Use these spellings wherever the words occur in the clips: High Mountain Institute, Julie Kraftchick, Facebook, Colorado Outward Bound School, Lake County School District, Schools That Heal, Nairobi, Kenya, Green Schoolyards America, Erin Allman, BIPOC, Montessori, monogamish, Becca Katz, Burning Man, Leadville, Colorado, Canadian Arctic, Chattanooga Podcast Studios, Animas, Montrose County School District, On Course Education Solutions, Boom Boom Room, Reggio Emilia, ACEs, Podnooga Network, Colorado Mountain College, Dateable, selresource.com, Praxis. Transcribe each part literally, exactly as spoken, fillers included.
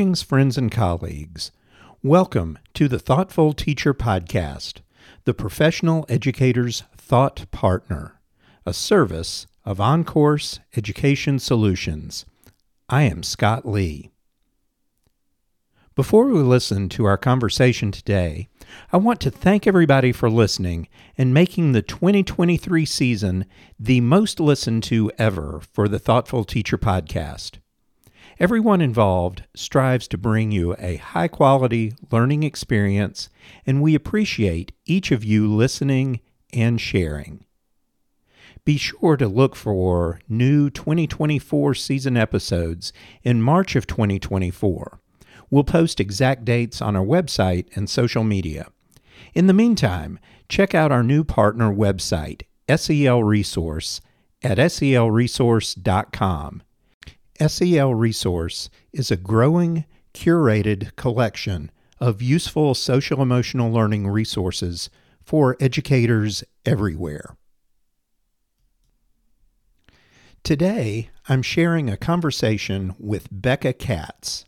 Greetings, friends and colleagues. Welcome to the Thoughtful Teacher Podcast, the professional educator's thought partner, a service of On Course Education Solutions. I am Scott Lee. Before we listen to our conversation today, I want to thank everybody for listening and making the twenty twenty-three season the most listened to ever for the Thoughtful Teacher Podcast. Everyone involved strives to bring you a high-quality learning experience, and we appreciate each of you listening and sharing. Be sure to look for new twenty twenty-four season episodes in March of twenty twenty-four. We'll post exact dates on our website and social media. In the meantime, check out our new partner website, S E L Resource, at S E L resource dot com. S E L Resource is a growing, curated collection of useful social-emotional learning resources for educators everywhere. Today, I'm sharing a conversation with Becca Katz.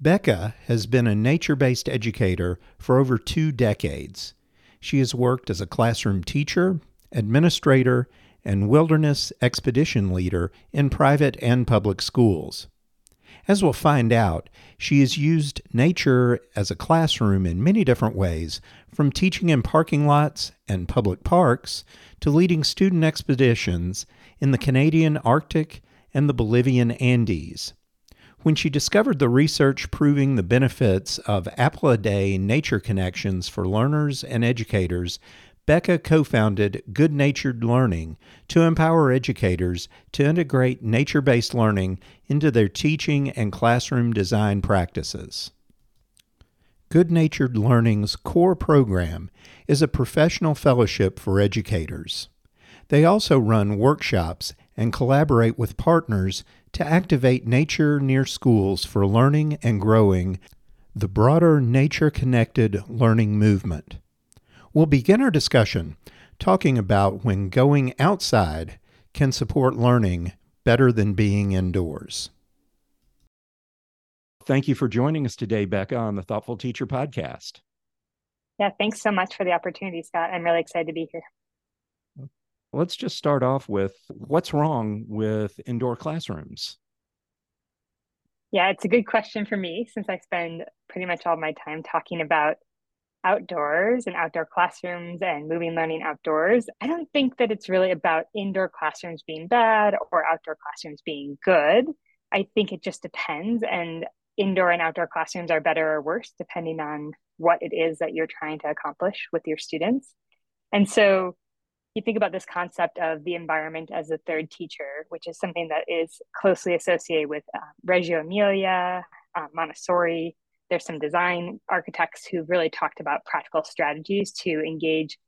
Becca has been a nature-based educator for over two decades. She has worked as a classroom teacher, administrator, and wilderness expedition leader in private and public schools. As we'll find out, she has used nature as a classroom in many different ways, from teaching in parking lots and public parks to leading student expeditions in the Canadian Arctic and the Bolivian Andes. When she discovered the research proving the benefits of apple a day nature connections for learners and educators, Becca co-founded Good Natured Learning to empower educators to integrate nature-based learning into their teaching and classroom design practices. Good Natured Learning's core program is a professional fellowship for educators. They also run workshops and collaborate with partners to activate nature near schools for learning and growing the broader nature-connected learning movement. We'll begin our discussion talking about when going outside can support learning better than being indoors. Thank you for joining us today, Becca, on the Thoughtful Teacher Podcast. Yeah, thanks so much for the opportunity, Scott. I'm really excited to be here. Let's just start off with what's wrong with indoor classrooms? Yeah, it's a good question for me, since I spend pretty much all my time talking about outdoors and outdoor classrooms and moving learning outdoors. I don't think that it's really about indoor classrooms being bad or outdoor classrooms being good. I think it just depends, and indoor and outdoor classrooms are better or worse depending on what it is that you're trying to accomplish with your students. And so you think about this concept of the environment as a third teacher, which is something that is closely associated with uh, Reggio Emilia, uh, Montessori. There's some design architects who've really talked about practical strategies to engage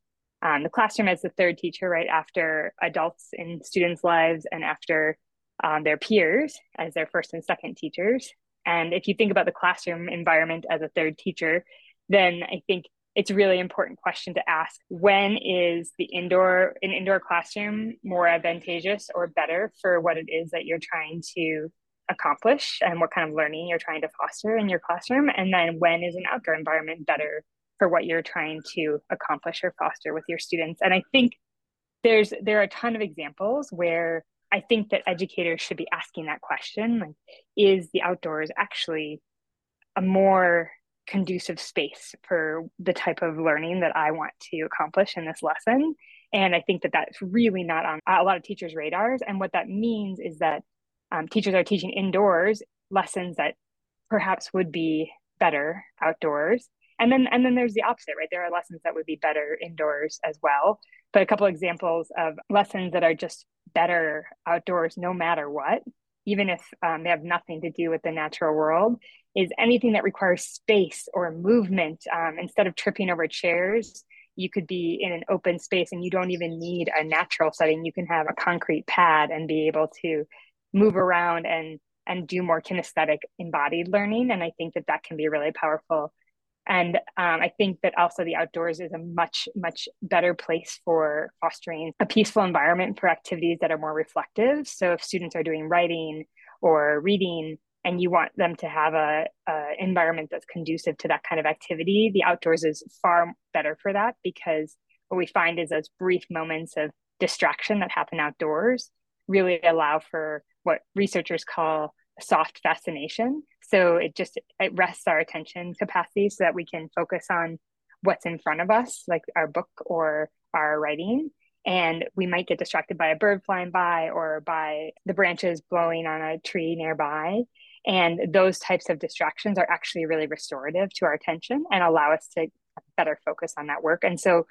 um, the classroom as the third teacher, right after adults in students' lives and after um, their peers as their first and second teachers. And if you think about the classroom environment as a third teacher, then I think it's a really important question to ask: when is the indoor an indoor classroom more advantageous or better for what it is that you're trying to accomplish and what kind of learning you're trying to foster in your classroom? And then when is an outdoor environment better for what you're trying to accomplish or foster with your students? And I think there's there are a ton of examples where I think that educators should be asking that question, like, is the outdoors actually a more conducive space for the type of learning that I want to accomplish in this lesson? And I think that that's really not on a lot of teachers' radars. And what that means is that Um, teachers are teaching indoors lessons that perhaps would be better outdoors. And then and then there's the opposite, right? There are lessons that would be better indoors as well. But a couple examples of lessons that are just better outdoors no matter what, even if um, they have nothing to do with the natural world, is anything that requires space or movement. Um, instead of tripping over chairs, you could be in an open space and you don't even need a natural setting. You can have a concrete pad and be able to move around and and do more kinesthetic embodied learning. And I think that that can be really powerful. And um, I think that also the outdoors is a much, much better place for fostering a peaceful environment for activities that are more reflective. So if students are doing writing or reading and you want them to have a, a environment that's conducive to that kind of activity, the outdoors is far better for that, because what we find is those brief moments of distraction that happen outdoors really allow for what researchers call soft fascination. So it just, it rests our attention capacity so that we can focus on what's in front of us, like our book or our writing. And we might get distracted by a bird flying by or by the branches blowing on a tree nearby. And those types of distractions are actually really restorative to our attention and allow us to better focus on that work. And so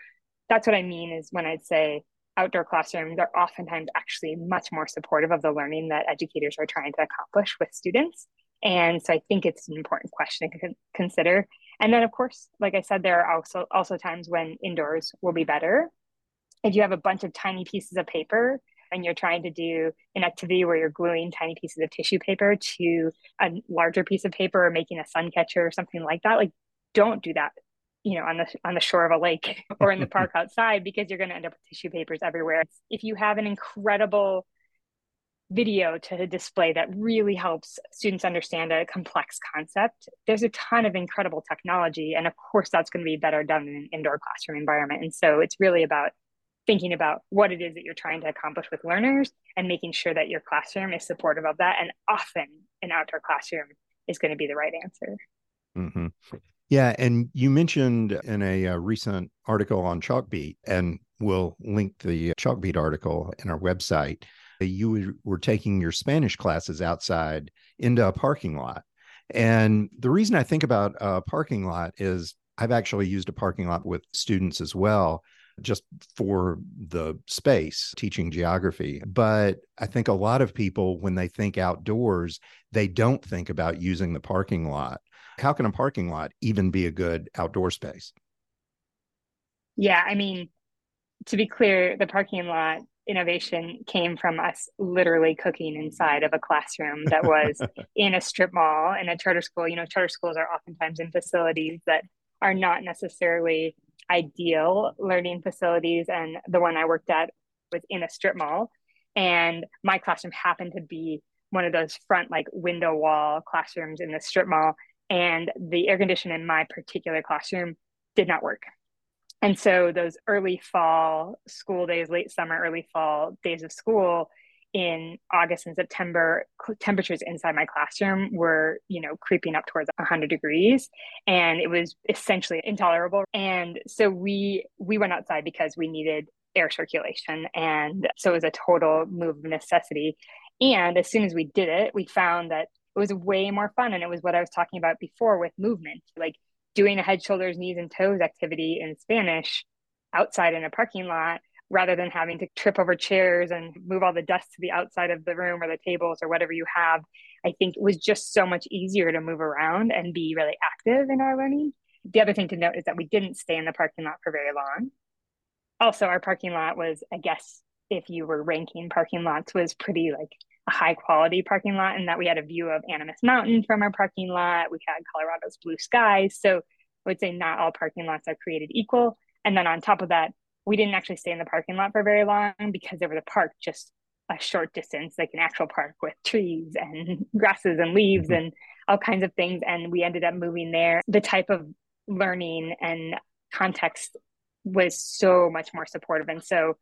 that's what I mean is when I'd say outdoor classrooms are oftentimes actually much more supportive of the learning that educators are trying to accomplish with students. And so I think it's an important question to consider. And then, of course, like I said, there are also, also times when indoors will be better. If you have a bunch of tiny pieces of paper and you're trying to do an activity where you're gluing tiny pieces of tissue paper to a larger piece of paper or making a sun catcher or something like that, like don't do that, you know, on the on the shore of a lake or in the park outside, because you're going to end up with tissue papers everywhere. If you have an incredible video to display that really helps students understand a complex concept, there's a ton of incredible technology. And of course, that's going to be better done in an indoor classroom environment. And so it's really about thinking about what it is that you're trying to accomplish with learners and making sure that your classroom is supportive of that. And often an outdoor classroom is going to be the right answer. Mm-hmm. Yeah. And you mentioned in a uh, recent article on Chalkbeat, and we'll link the Chalkbeat article in our website, you were taking your Spanish classes outside into a parking lot. And the reason I think about a parking lot is I've actually used a parking lot with students as well, just for the space, teaching geography. But I think a lot of people, when they think outdoors, they don't think about using the parking lot. How can a parking lot even be a good outdoor space? Yeah, I mean, to be clear, the parking lot innovation came from us literally cooking inside of a classroom that was in a strip mall in a charter school. You know, charter schools are oftentimes in facilities that are not necessarily ideal learning facilities. And the one I worked at was in a strip mall. And my classroom happened to be one of those front like window wall classrooms in the strip mall. And the air conditioning in my particular classroom did not work. And so those early fall school days, late summer, early fall days of school in August and September, temperatures inside my classroom were, you know, creeping up towards one hundred degrees, and it was essentially intolerable. And so we we went outside because we needed air circulation, and so it was a total move of necessity. And as soon as we did it, we found that it was way more fun, and it was what I was talking about before with movement, like doing a head, shoulders, knees, and toes activity in Spanish outside in a parking lot, rather than having to trip over chairs and move all the dust to the outside of the room or the tables or whatever you have. I think it was just so much easier to move around and be really active in our learning. The other thing to note is that we didn't stay in the parking lot for very long. Also, our parking lot was, I guess, if you were ranking parking lots, was pretty like a high quality parking lot, in that we had a view of Animas Mountain from our parking lot. We had Colorado's blue skies. So I would say not all parking lots are created equal. And then on top of that, we didn't actually stay in the parking lot for very long, because there was a park just a short distance, like an actual park with trees and grasses and leaves and all kinds of things. And we ended up moving there. The type of learning and context was so much more supportive. And so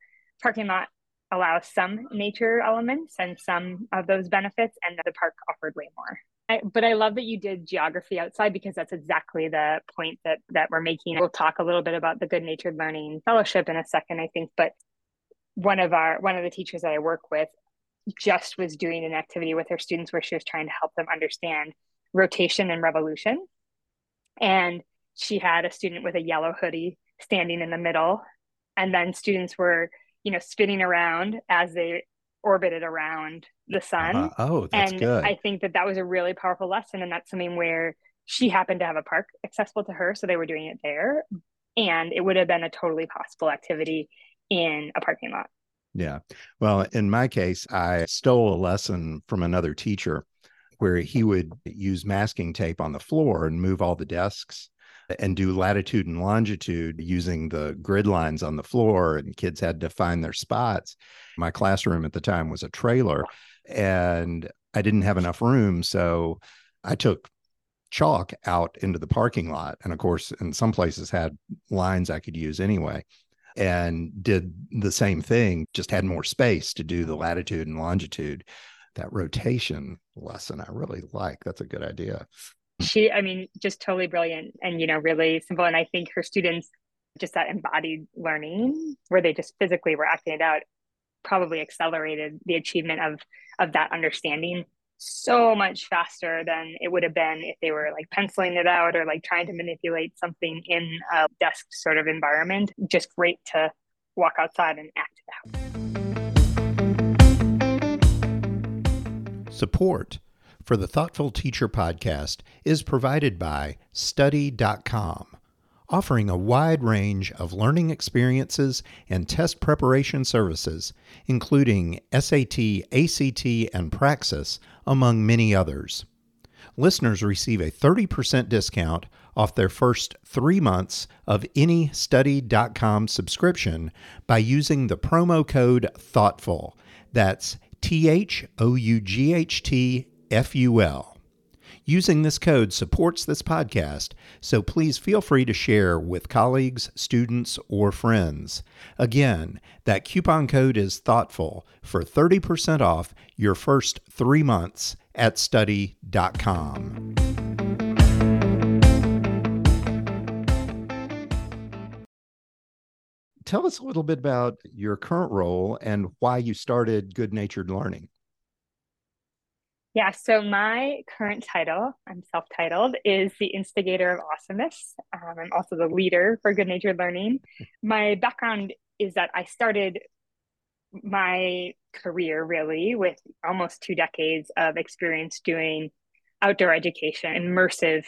parking lot allows some nature elements and some of those benefits, and the park offered way more. I, but I love that you did geography outside, because that's exactly the point that that we're making. We'll talk a little bit about the Good Natured Learning Fellowship in a second, I think. But one of our one of the teachers that I work with just was doing an activity with her students where she was trying to help them understand rotation and revolution. And she had a student with a yellow hoodie standing in the middle, and then students were, you know, spinning around as they orbited around the sun. Uh, oh, that's and good. I think that that was a really powerful lesson. And that's something where she happened to have a park accessible to her, so they were doing it there. And it would have been a totally possible activity in a parking lot. Yeah. Well, in my case, I stole a lesson from another teacher where he would use masking tape on the floor and move all the desks and do latitude and longitude using the grid lines on the floor, and kids had to find their spots. My classroom at the time was a trailer, and I didn't have enough room, so I took chalk out into the parking lot. And of course, in some places had lines I could use anyway, and did the same thing, just had more space to do the latitude and longitude. That rotation lesson I really like. That's a good idea. She, I mean, just totally brilliant and, you know, really simple. And I think her students, just that embodied learning where they just physically were acting it out, probably accelerated the achievement of, of that understanding so much faster than it would have been if they were like penciling it out or like trying to manipulate something in a desk sort of environment. Just great to walk outside and act it out. Support for the Thoughtful Teacher podcast is provided by Study dot com, offering a wide range of learning experiences and test preparation services, including S A T, A C T, and Praxis, among many others. Listeners receive a thirty percent discount off their first three months of any Study dot com subscription by using the promo code THOUGHTFUL. That's T H O U G H T F U L. Using this code supports this podcast, so please feel free to share with colleagues, students, or friends. Again, that coupon code is THOUGHTFUL for thirty percent off your first three months at Study dot com. Tell us a little bit about your current role and why you started Good Natured Learning. Yeah, so my current title, I'm self-titled, is the instigator of awesomeness. Um, I'm also the leader for Good Natured Learning. My background is that I started my career really with almost two decades of experience doing outdoor education, immersive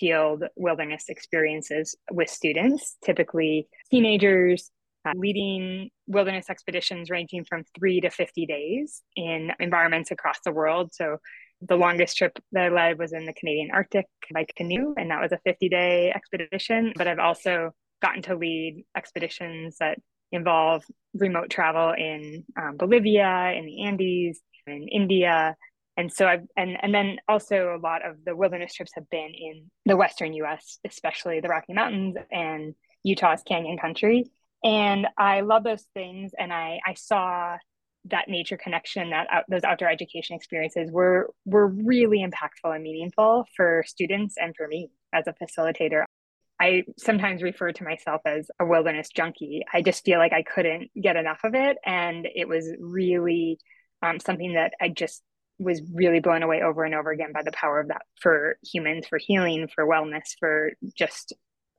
field wilderness experiences with students, typically teenagers, Uh, leading wilderness expeditions ranging from three to fifty days in environments across the world. So the longest trip that I led was in the Canadian Arctic by canoe, and that was a fifty-day expedition. But I've also gotten to lead expeditions that involve remote travel in um, Bolivia, in the Andes, in India. And so I've, and, and then also a lot of the wilderness trips have been in the Western U S, especially the Rocky Mountains and Utah's Canyon Country. And I love those things. And I, I saw that nature connection, that out, those outdoor education experiences were, were really impactful and meaningful for students and for me as a facilitator. I sometimes refer to myself as a wilderness junkie. I just feel like I couldn't get enough of it. And it was really um, something that I just was really blown away over and over again by the power of that for humans, for healing, for wellness, for just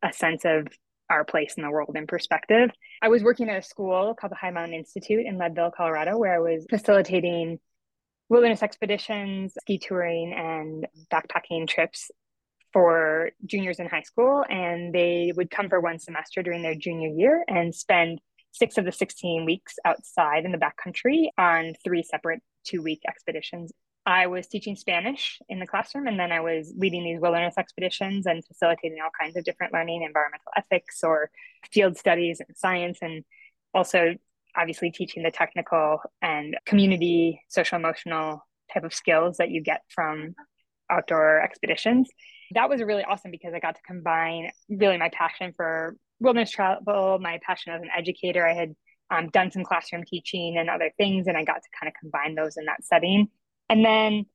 a sense of our place in the world in perspective. I was working at a school called the High Mountain Institute in Leadville, Colorado, where I was facilitating wilderness expeditions, ski touring, and backpacking trips for juniors in high school. And they would come for one semester during their junior year and spend six of the sixteen weeks outside in the backcountry on three separate two-week expeditions. I was teaching Spanish in the classroom, and then I was leading these wilderness expeditions and facilitating all kinds of different learning, environmental ethics or field studies and science, and also obviously teaching the technical and community, social, emotional type of skills that you get from outdoor expeditions. That was really awesome because I got to combine really my passion for wilderness travel, my passion as an educator. I had um, done some classroom teaching and other things, and I got to kind of combine those in that setting. And then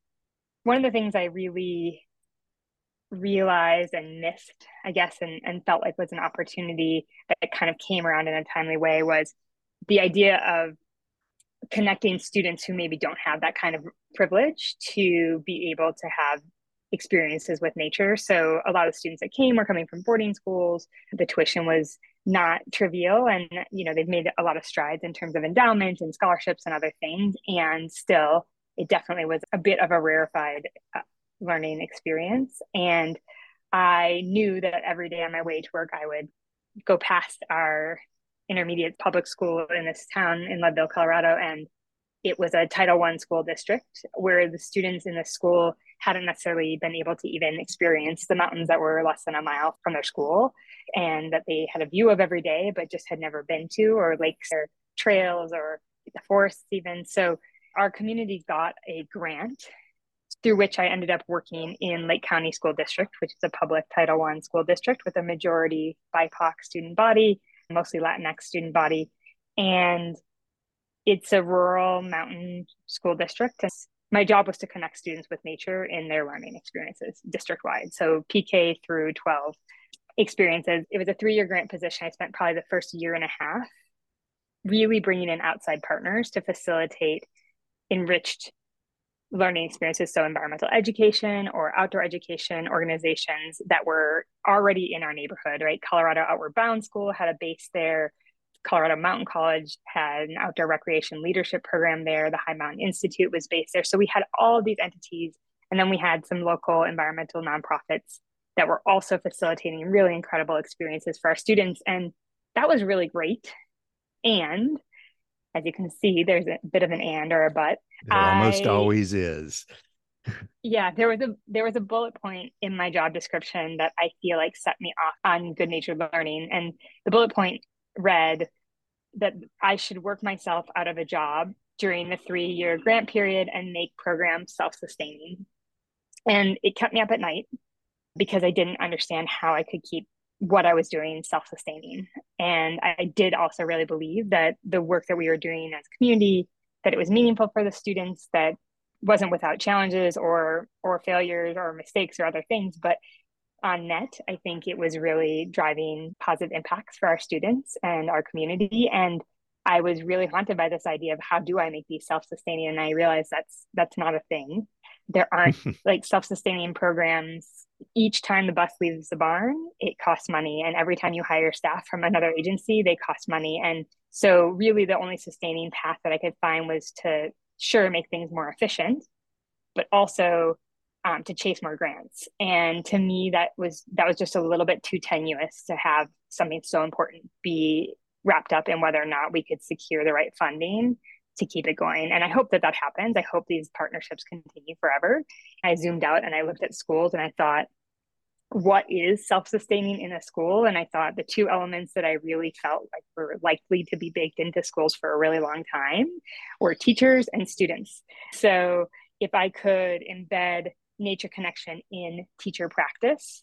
one of the things I really realized and missed, I guess, and, and felt like was an opportunity that kind of came around in a timely way was the idea of connecting students who maybe don't have that kind of privilege to be able to have experiences with nature. So a lot of students that came were coming from boarding schools. The tuition was not trivial. And, you know, they've made a lot of strides in terms of endowment and scholarships and other things. And still, it definitely was a bit of a rarefied uh, learning experience. And I knew that every day on my way to work, I would go past our intermediate public school in this town in Leadville, Colorado. And it was a Title one school district where the students in the school hadn't necessarily been able to even experience the mountains that were less than a mile from their school and that they had a view of every day, but just had never been to, or lakes or trails or the forests even. So our community got a grant through which I ended up working in Lake County School District, which is a public Title one school district with a majority B I P O C student body, mostly Latinx student body. And it's a rural mountain school district. And my job was to connect students with nature in their learning experiences district-wide. So P K through twelve experiences. It was a three-year grant position. I spent probably the first year and a half really bringing in outside partners to facilitate enriched learning experiences. So environmental education or outdoor education organizations that were already in our neighborhood, right? Colorado Outward Bound School had a base there. Colorado Mountain College had an outdoor recreation leadership program there. The High Mountain Institute was based there. So we had all of these entities. And then we had some local environmental nonprofits that were also facilitating really incredible experiences for our students. And that was really great. And as you can see, there's a bit of an and or a but. There I, almost always is. yeah, there was a there was a bullet point in my job description that I feel like set me off on Good Natured Learning. And the bullet point read that I should work myself out of a job during the three-year grant period and make programs self-sustaining. And it kept me up at night because I didn't understand how I could keep what I was doing self-sustaining. And I did also really believe that the work that we were doing as a community, that it was meaningful for the students, that wasn't without challenges or or failures or mistakes or other things. But on net, I think it was really driving positive impacts for our students and our community. And I was really haunted by this idea of how do I make these self-sustaining? And I realized that's that's not a thing. There aren't like self-sustaining programs. Each time the bus leaves the barn, it costs money. And every time you hire staff from another agency, they cost money. And so really the only sustaining path that I could find was to sure make things more efficient, but also um, to chase more grants. And to me, that was that was just a little bit too tenuous to have something so important be wrapped up in whether or not we could secure the right funding to keep it going. And I hope that that happens. I hope these partnerships continue forever. I zoomed out and I looked at schools and I thought, what is self-sustaining in a school? And I thought the two elements that I really felt like were likely to be baked into schools for a really long time were teachers and students. So if I could embed nature connection in teacher practice,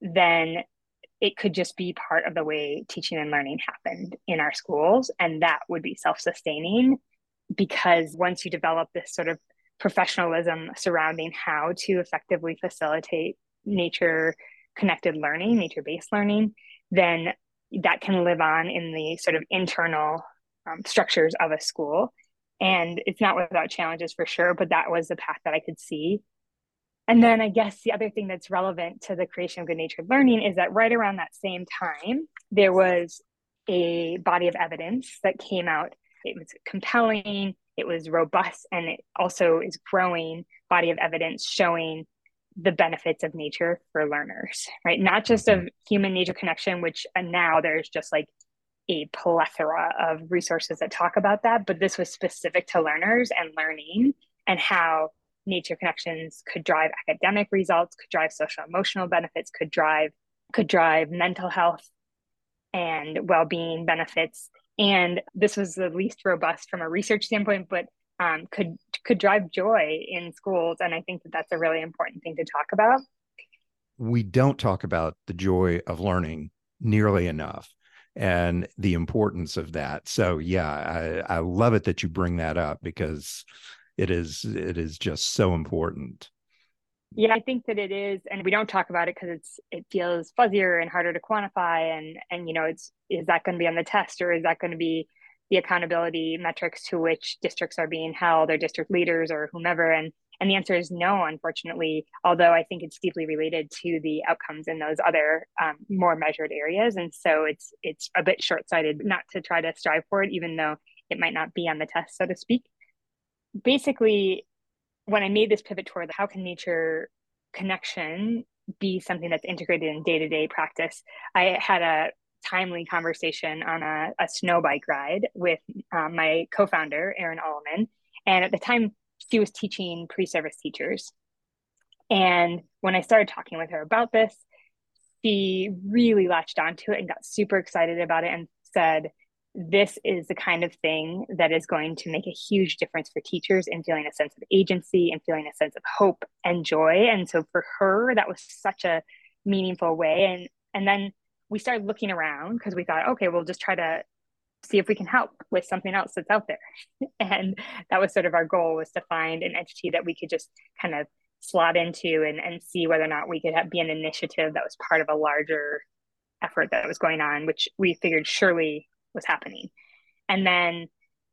then it could just be part of the way teaching and learning happened in our schools. And that would be self-sustaining, because once you develop this sort of professionalism surrounding how to effectively facilitate nature connected learning, nature-based learning, then that can live on in the sort of internal um, structures of a school. And it's not without challenges for sure, but that was the path that I could see. And then I guess the other thing that's relevant to the creation of Good Natured Learning is that right around that same time, there was a body of evidence that came out. It was compelling, it was robust, and it also is growing body of evidence showing the benefits of nature for learners, right? Not just of human nature connection, which now there's just like a plethora of resources that talk about that, but this was specific to learners and learning and how nature connections could drive academic results, could drive social emotional benefits, could drive could drive mental health and well-being benefits. And this was the least robust from a research standpoint, but um, could could drive joy in schools. And I think that that's a really important thing to talk about. We don't talk about the joy of learning nearly enough and the importance of that. So yeah, I, I love it that you bring that up, because It is it is just so important. Yeah, I think that it is. And we don't talk about it because it's it feels fuzzier and harder to quantify. And, and you know, it's is that going to be on the test, or is that going to be the accountability metrics to which districts are being held, or district leaders or whomever? And, and the answer is no, unfortunately, although I think it's deeply related to the outcomes in those other um, more measured areas. And so it's it's a bit short-sighted not to try to strive for it, even though it might not be on the test, so to speak. Basically, when I made this pivot toward how can nature connection be something that's integrated in day-to-day practice, I had a timely conversation on a, a snow bike ride with um, my co-founder, Erin Allman. And at the time, she was teaching pre-service teachers. And when I started talking with her about this, she really latched onto it and got super excited about it and said, this is the kind of thing that is going to make a huge difference for teachers in feeling a sense of agency and feeling a sense of hope and joy. And so for her, that was such a meaningful way. And, and then we started looking around because we thought, okay, we'll just try to see if we can help with something else that's out there. And that was sort of our goal, was to find an entity that we could just kind of slot into and, and see whether or not we could have, be an initiative that was part of a larger effort that was going on, which we figured surely was happening. And then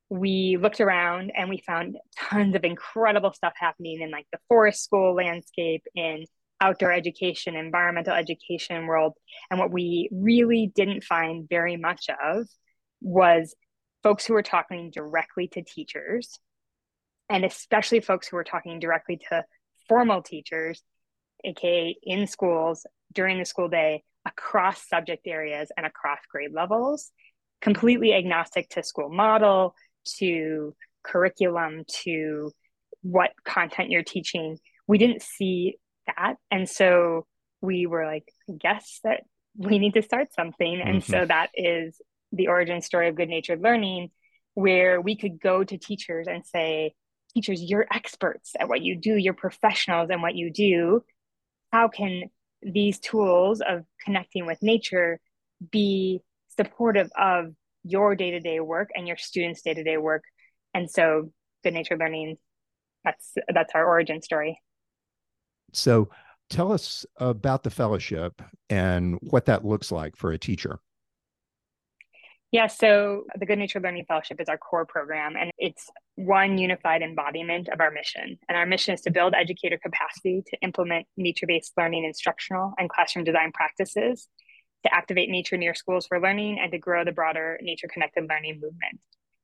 we looked around and we found tons of incredible stuff happening in like the forest school landscape, in outdoor education, environmental education world. And what we really didn't find very much of was folks who were talking directly to teachers, and especially folks who were talking directly to formal teachers, aka in schools, during the school day, across subject areas and across grade levels, completely agnostic to school model, to curriculum, to what content you're teaching. We didn't see that. And so we were like, I guess that we need to start something. And mm-hmm. so that is the origin story of Good Natured Learning, where we could go to teachers and say, teachers, you're experts at what you do, you're professionals in what you do. How can these tools of connecting with nature be supportive of your day-to-day work and your students' day-to-day work? And so Good Natured Learning, that's that's our origin story. So tell us about the fellowship and what that looks like for a teacher. Yeah, so the Good Natured Learning Fellowship is our core program, and it's one unified embodiment of our mission. And our mission is to build educator capacity to implement nature-based learning, instructional, and classroom design practices, to activate nature near schools for learning, and to grow the broader nature-connected learning movement.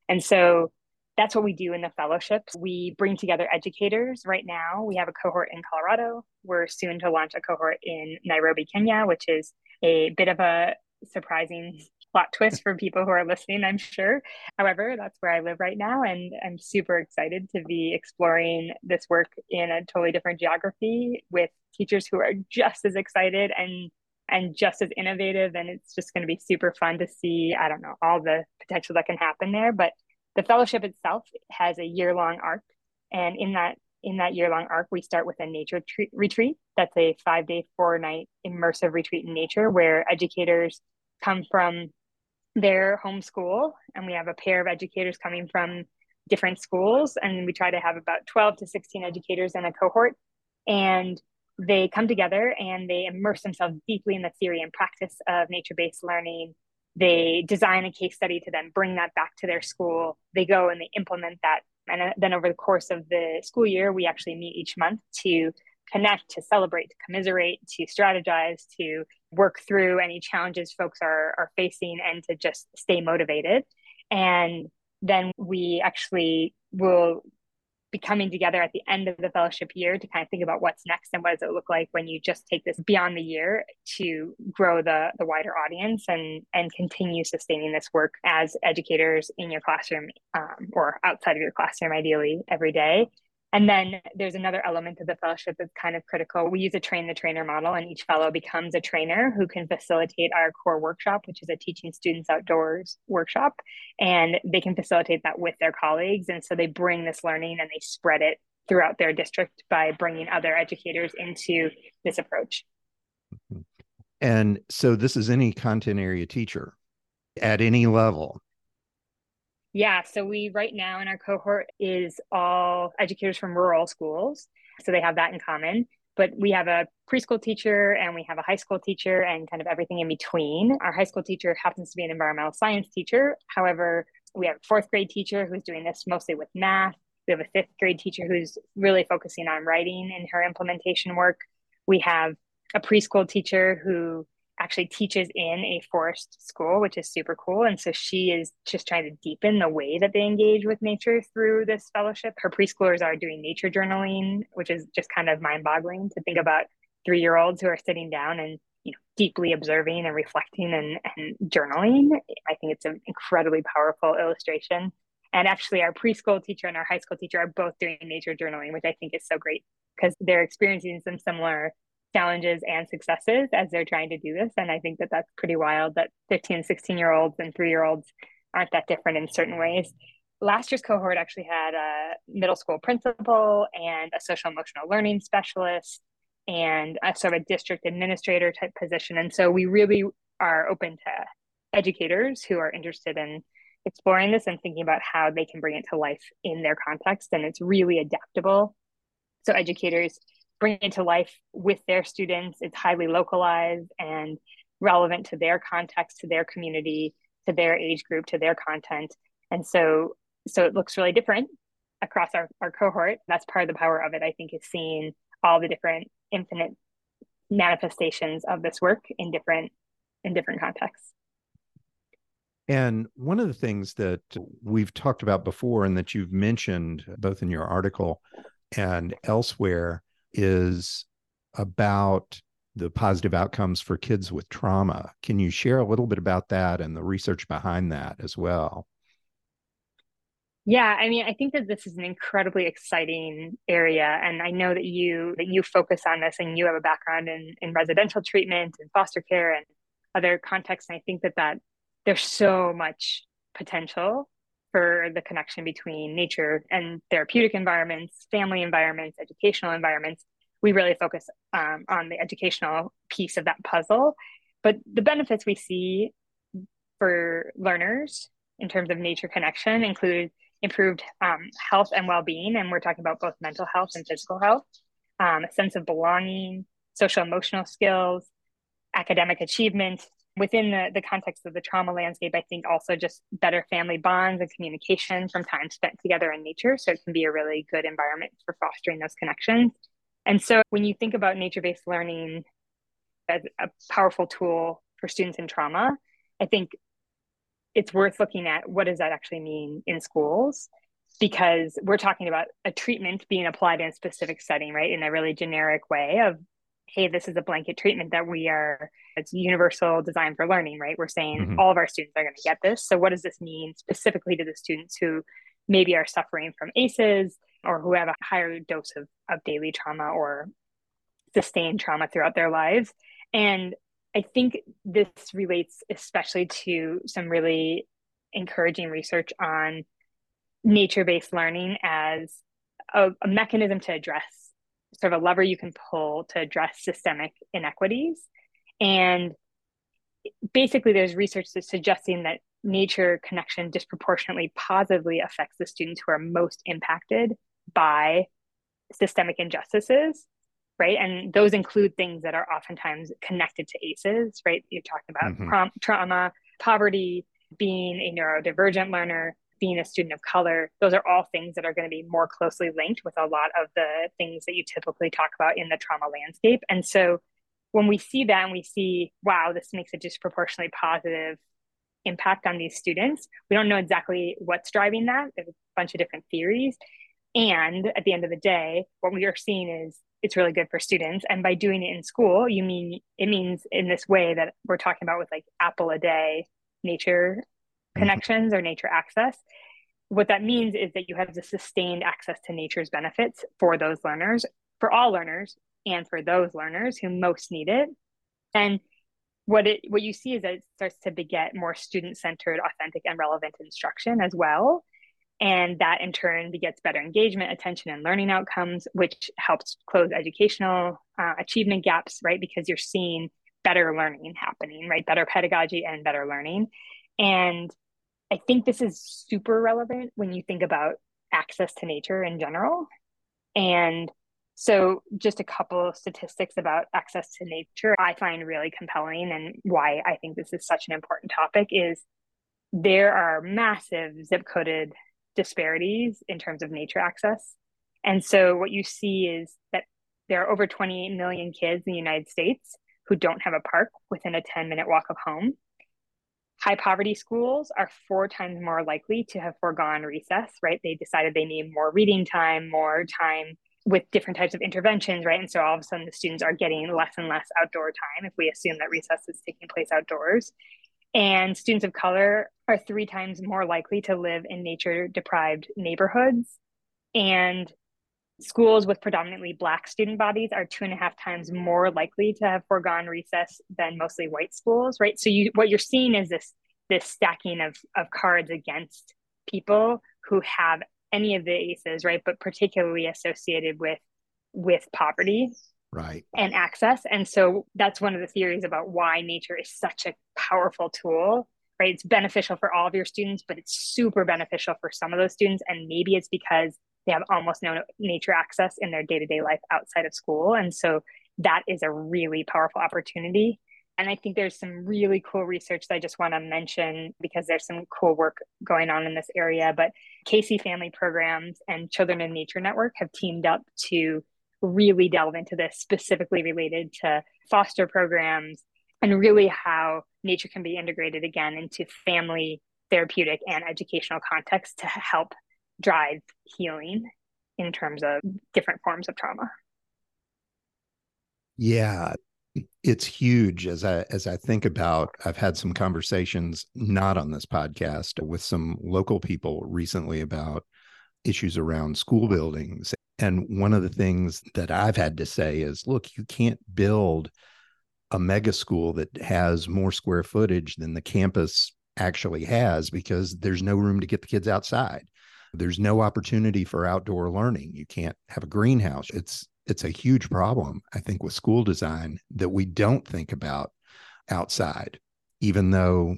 And so that's what we do in the fellowships. We bring together educators. Right now, we have a cohort in Colorado. We're soon to launch a cohort in Nairobi, Kenya, which is a bit of a surprising plot twist for people who are listening, I'm sure. However, that's where I live right now, and I'm super excited to be exploring this work in a totally different geography with teachers who are just as excited and and just as innovative. And it's just going to be super fun to see, I don't know, all the potential that can happen there. But the fellowship itself has a year-long arc, and in that in that year-long arc, we start with a nature tre- retreat. That's a five-day, four-night immersive retreat in nature where educators come from their home school, and we have a pair of educators coming from different schools, and we try to have about twelve to sixteen educators in a cohort, and they come together and they immerse themselves deeply in the theory and practice of nature-based learning. They design a case study to then bring that back to their school. They go and they implement that, and then over the course of the school year, we actually meet each month to connect, to celebrate, to commiserate, to strategize, to work through any challenges folks are are facing, and to just stay motivated. And then we actually will be coming together at the end of the fellowship year to kind of think about what's next and what does it look like when you just take this beyond the year to grow the, the wider audience and, and continue sustaining this work as educators in your classroom um, or outside of your classroom, ideally, every day. And then there's another element of the fellowship that's kind of critical. We use a train the trainer model, and each fellow becomes a trainer who can facilitate our core workshop, which is a teaching students outdoors workshop. And they can facilitate that with their colleagues. And so they bring this learning and they spread it throughout their district by bringing other educators into this approach. And so this is any content area teacher at any level. Yeah, so we right now in our cohort is all educators from rural schools. So they have that in common. But we have a preschool teacher and we have a high school teacher and kind of everything in between. Our high school teacher happens to be an environmental science teacher. However, we have a fourth grade teacher who's doing this mostly with math. We have a fifth grade teacher who's really focusing on writing in her implementation work. We have a preschool teacher who actually teaches in a forest school, which is super cool. And so she is just trying to deepen the way that they engage with nature through this fellowship. Her preschoolers are doing nature journaling, which is just kind of mind-boggling to think about three-year-olds who are sitting down and, you know, deeply observing and reflecting and, and journaling. I think it's an incredibly powerful illustration. And actually our preschool teacher and our high school teacher are both doing nature journaling, which I think is so great because they're experiencing some similar challenges and successes as they're trying to do this. And I think that that's pretty wild that fifteen, sixteen year olds and three year olds aren't that different in certain ways. Last year's cohort actually had a middle school principal and a social emotional learning specialist and a sort of a district administrator type position. And so we really are open to educators who are interested in exploring this and thinking about how they can bring it to life in their context. And it's really adaptable. So educators bring it to life with their students. It's highly localized and relevant to their context, to their community, to their age group, to their content. And so, so it looks really different across our, our cohort. That's part of the power of it, I think, is seeing all the different infinite manifestations of this work in different, in different contexts. And one of the things that we've talked about before and that you've mentioned both in your article and elsewhere is about the positive outcomes for kids with trauma. Can you share a little bit about that and the research behind that as well? Yeah, I mean, I think that this is an incredibly exciting area. And I know that you that you focus on this and you have a background in, in residential treatment and foster care and other contexts. And I think that, that there's so much potential for the connection between nature and therapeutic environments, family environments, educational environments. We really focus um, on the educational piece of that puzzle. But the benefits we see for learners in terms of nature connection include improved um, health and well-being. And we're talking about both mental health and physical health, um, a sense of belonging, social emotional skills, academic achievement. Within the, the context of the trauma landscape, I think also just better family bonds and communication from time spent together in nature. So it can be a really good environment for fostering those connections. And so when you think about nature-based learning as a powerful tool for students in trauma, I think it's worth looking at what does that actually mean in schools, because we're talking about a treatment being applied in a specific setting, right? In a really generic way of, hey, this is a blanket treatment that we are, it's universal design for learning, right? We're saying mm-hmm. all of our students are going to get this. So what does this mean specifically to the students who maybe are suffering from A C Es or who have a higher dose of, of daily trauma or sustained trauma throughout their lives? And I think this relates especially to some really encouraging research on nature-based learning as a, a mechanism to address, sort of a lever you can pull to address systemic inequities. And basically there's research that's suggesting that nature connection disproportionately positively affects the students who are most impacted by systemic injustices, right? And those include things that are oftentimes connected to A C Es, right? You're talking about mm-hmm. prom- trauma, poverty, being a neurodivergent learner, being a student of color. Those are all things that are going to be more closely linked with a lot of the things that you typically talk about in the trauma landscape. And so when we see that and we see, wow, this makes a disproportionately positive impact on these students, we don't know exactly what's driving that. There's a bunch of different theories. And at the end of the day, what we are seeing is it's really good for students. And by doing it in school, you mean it means in this way that we're talking about with like apple a day nature connections or nature access. What that means is that you have the sustained access to nature's benefits for those learners, for all learners, and for those learners who most need it. And what it what you see is that it starts to beget more student-centered, authentic, and relevant instruction as well. And that in turn begets better engagement, attention, and learning outcomes, which helps close educational uh, achievement gaps, right? Because you're seeing better learning happening, right? Better pedagogy and better learning. And I think this is super relevant when you think about access to nature in general. And so just a couple of statistics about access to nature I find really compelling and why I think this is such an important topic is there are massive zip coded disparities in terms of nature access. And so what you see is that there are over twenty-eight million kids in the United States who don't have a park within a ten minute walk of home. High poverty schools are four times more likely to have foregone recess, right? They decided they need more reading time, more time with different types of interventions, right? And so all of a sudden the students are getting less and less outdoor time if we assume that recess is taking place outdoors. And students of color are three times more likely to live in nature-deprived neighborhoods. And schools with predominantly Black student bodies are two and a half times more likely to have foregone recess than mostly white schools, right? So you, what you're seeing is this this stacking of, of cards against people who have any of the ACEs, right? But particularly associated with, with poverty, right, and access. And so that's one of the theories about why nature is such a powerful tool, right? It's beneficial for all of your students, but it's super beneficial for some of those students. And maybe it's because they have almost no nature access in their day-to-day life outside of school. And so that is a really powerful opportunity. And I think there's some really cool research that I just want to mention because there's some cool work going on in this area. But Casey Family Programs and Children in Nature Network have teamed up to really delve into this, specifically related to foster programs and really how nature can be integrated again into family, therapeutic, and educational contexts to help drive healing in terms of different forms of trauma. Yeah, it's huge. As I as I think about, I've had some conversations not on this podcast with some local people recently about issues around school buildings. And one of the things that I've had to say is, look, you can't build a mega school that has more square footage than the campus actually has because there's no room to get the kids outside. There's no opportunity for outdoor learning. You can't have a greenhouse. It's it's a huge problem, I think, with school design that we don't think about outside, even though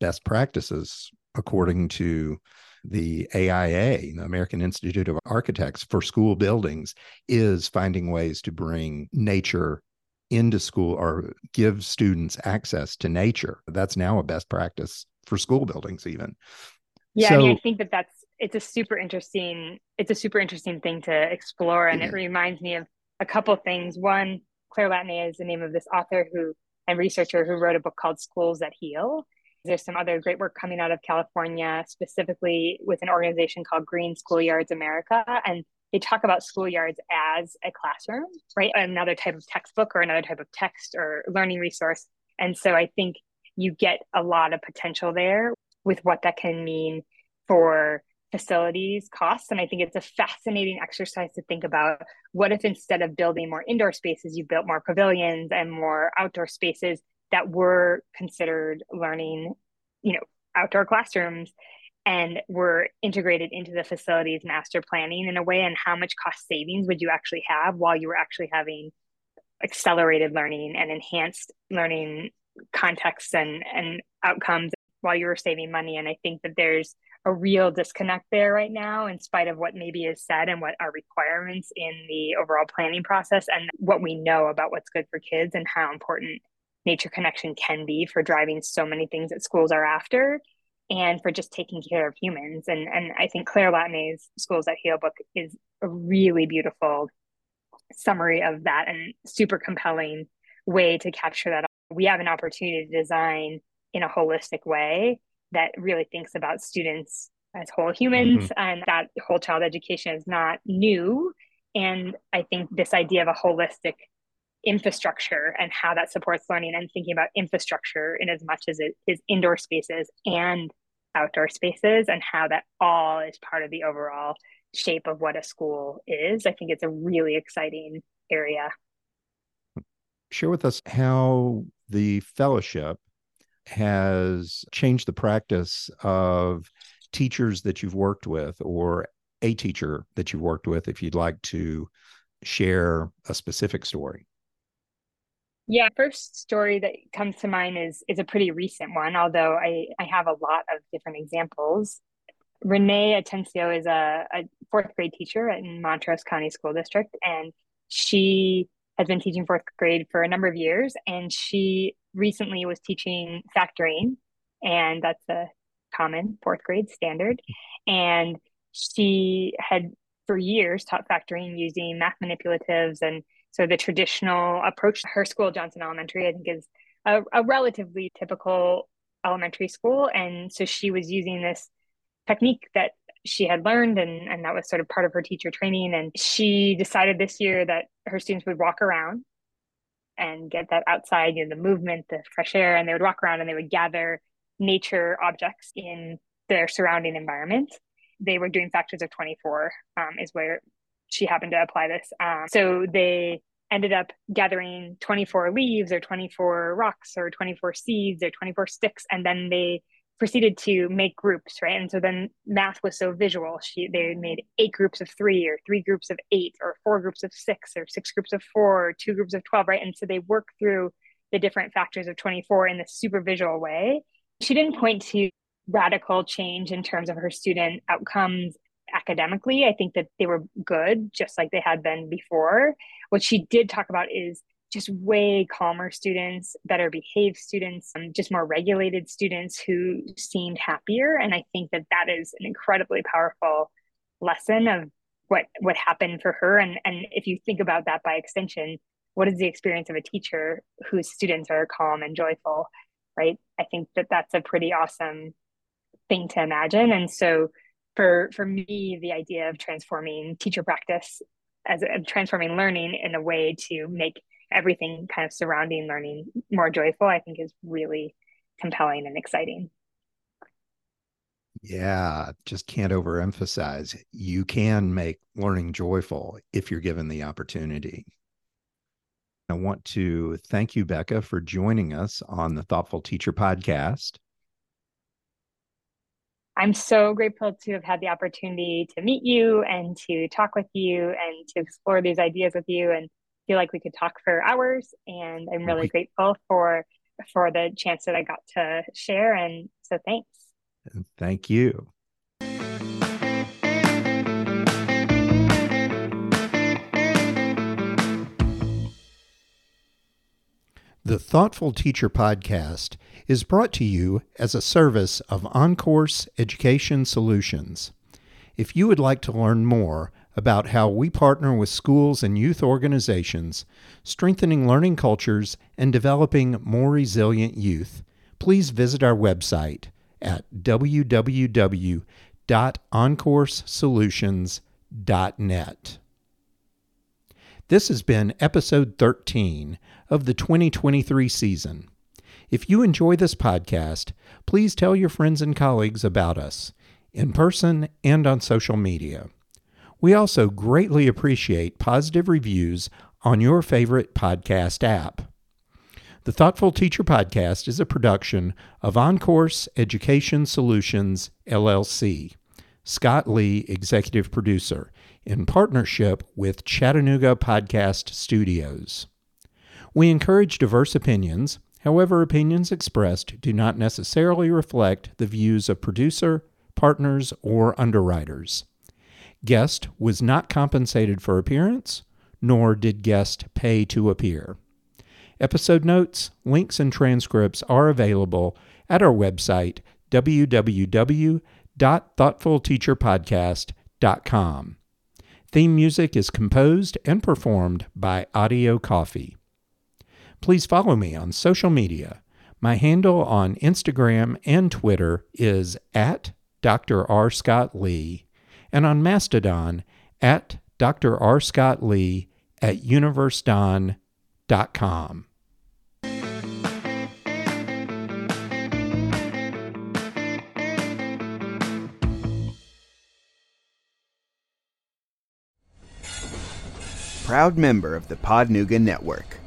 best practices, according to the A I A, the American Institute of Architects, for school buildings, is finding ways to bring nature into school or give students access to nature. That's now a best practice for school buildings even. Yeah, so, I mean, I think that that's It's a super interesting, it's a super interesting thing to explore. And yeah. It reminds me of a couple of things. One, Claire Latané is the name of this author who and researcher who wrote a book called Schools That Heal. There's some other great work coming out of California, specifically with an organization called Green Schoolyards America. And they talk about schoolyards as a classroom, right? Another type of textbook or another type of text or learning resource. And so I think you get a lot of potential there with what that can mean for facilities, costs. And I think it's a fascinating exercise to think about, what if instead of building more indoor spaces, you built more pavilions and more outdoor spaces that were considered learning, you know, outdoor classrooms, and were integrated into the facilities master planning in a way, and how much cost savings would you actually have while you were actually having accelerated learning and enhanced learning contexts and, and outcomes while you were saving money. And I think that there's a real disconnect there right now, in spite of what maybe is said and what are requirements in the overall planning process and what we know about what's good for kids and how important nature connection can be for driving so many things that schools are after and for just taking care of humans. And, and I think Claire Latané's Schools That Heal book is a really beautiful summary of that and super compelling way to capture that. We have an opportunity to design in a holistic way that really thinks about students as whole humans, mm-hmm. and that whole child education is not new. And I think this idea of a holistic infrastructure and how that supports learning, and thinking about infrastructure in as much as it is indoor spaces and outdoor spaces, and how that all is part of the overall shape of what a school is. I think it's a really exciting area. Share with us how the fellowship has changed the practice of teachers that you've worked with, or a teacher that you've worked with, if you'd like to share a specific story. Yeah, first story that comes to mind is is a pretty recent one, although I, I have a lot of different examples. Renee Atencio is a, a fourth grade teacher in Montrose County School District, and she has been teaching fourth grade for a number of years, and she recently was teaching factoring, and that's a common fourth grade standard. And she had for years taught factoring using math manipulatives, and so the traditional approach. Her school, Johnson Elementary, I think is a, a relatively typical elementary school, and so she was using this technique that she had learned, and, and that was sort of part of her teacher training. And she decided this year that her students would walk around and get that outside, you know, the movement, the fresh air, and they would walk around and they would gather nature objects in their surrounding environment. They were doing factors of twenty-four, um, is where she happened to apply this. Um, so they ended up gathering twenty-four leaves or twenty-four rocks or twenty-four seeds or twenty-four sticks, and then they proceeded to make groups, right? And so then math was so visual. She, they made eight groups of three or three groups of eight or four groups of six or six groups of four or two groups of twelve, right? And so they work through the different factors of twenty-four in this super visual way. She didn't point to radical change in terms of her student outcomes academically. I think that they were good, just like they had been before. What she did talk about is just way calmer students, better behaved students, um, just more regulated students who seemed happier. And I think that that is an incredibly powerful lesson of what, what happened for her. And, and if you think about that by extension, what is the experience of a teacher whose students are calm and joyful, right? I think that that's a pretty awesome thing to imagine. And so for, for me, the idea of transforming teacher practice as a, transforming learning in a way to make everything kind of surrounding learning more joyful, I think is really compelling and exciting. Yeah, just can't overemphasize. You can make learning joyful if you're given the opportunity. I want to thank you, Becca, for joining us on the Thoughtful Teacher podcast. I'm so grateful to have had the opportunity to meet you and to talk with you and to explore these ideas with you, and feel like we could talk for hours, and I'm really grateful for for the chance that I got to share, and so thanks. And thank you. The Thoughtful Teacher podcast is brought to you as a service of On Course Education Solutions. If you would like to learn more about how we partner with schools and youth organizations, strengthening learning cultures, and developing more resilient youth, please visit our website at w w w dot on course solutions dot net. This has been episode thirteen of the twenty twenty-three season. If you enjoy this podcast, please tell your friends and colleagues about us, in person and on social media. We also greatly appreciate positive reviews on your favorite podcast app. The Thoughtful Teacher podcast is a production of On Course Education Solutions, L L C. Scott Lee, executive producer, in partnership with Chattanooga Podcast Studios. We encourage diverse opinions. However, opinions expressed do not necessarily reflect the views of producer, partners, or underwriters. Guest was not compensated for appearance, nor did guest pay to appear. Episode notes, links, and transcripts are available at our website, w w w dot thoughtful teacher podcast dot com. Theme music is composed and performed by Audio Coffee. Please follow me on social media. My handle on Instagram and Twitter is at Doctor R. Scott Lee, and on Mastodon at Doctor R. Scott Lee at universe don dot com. Proud member of the Podnooga Network.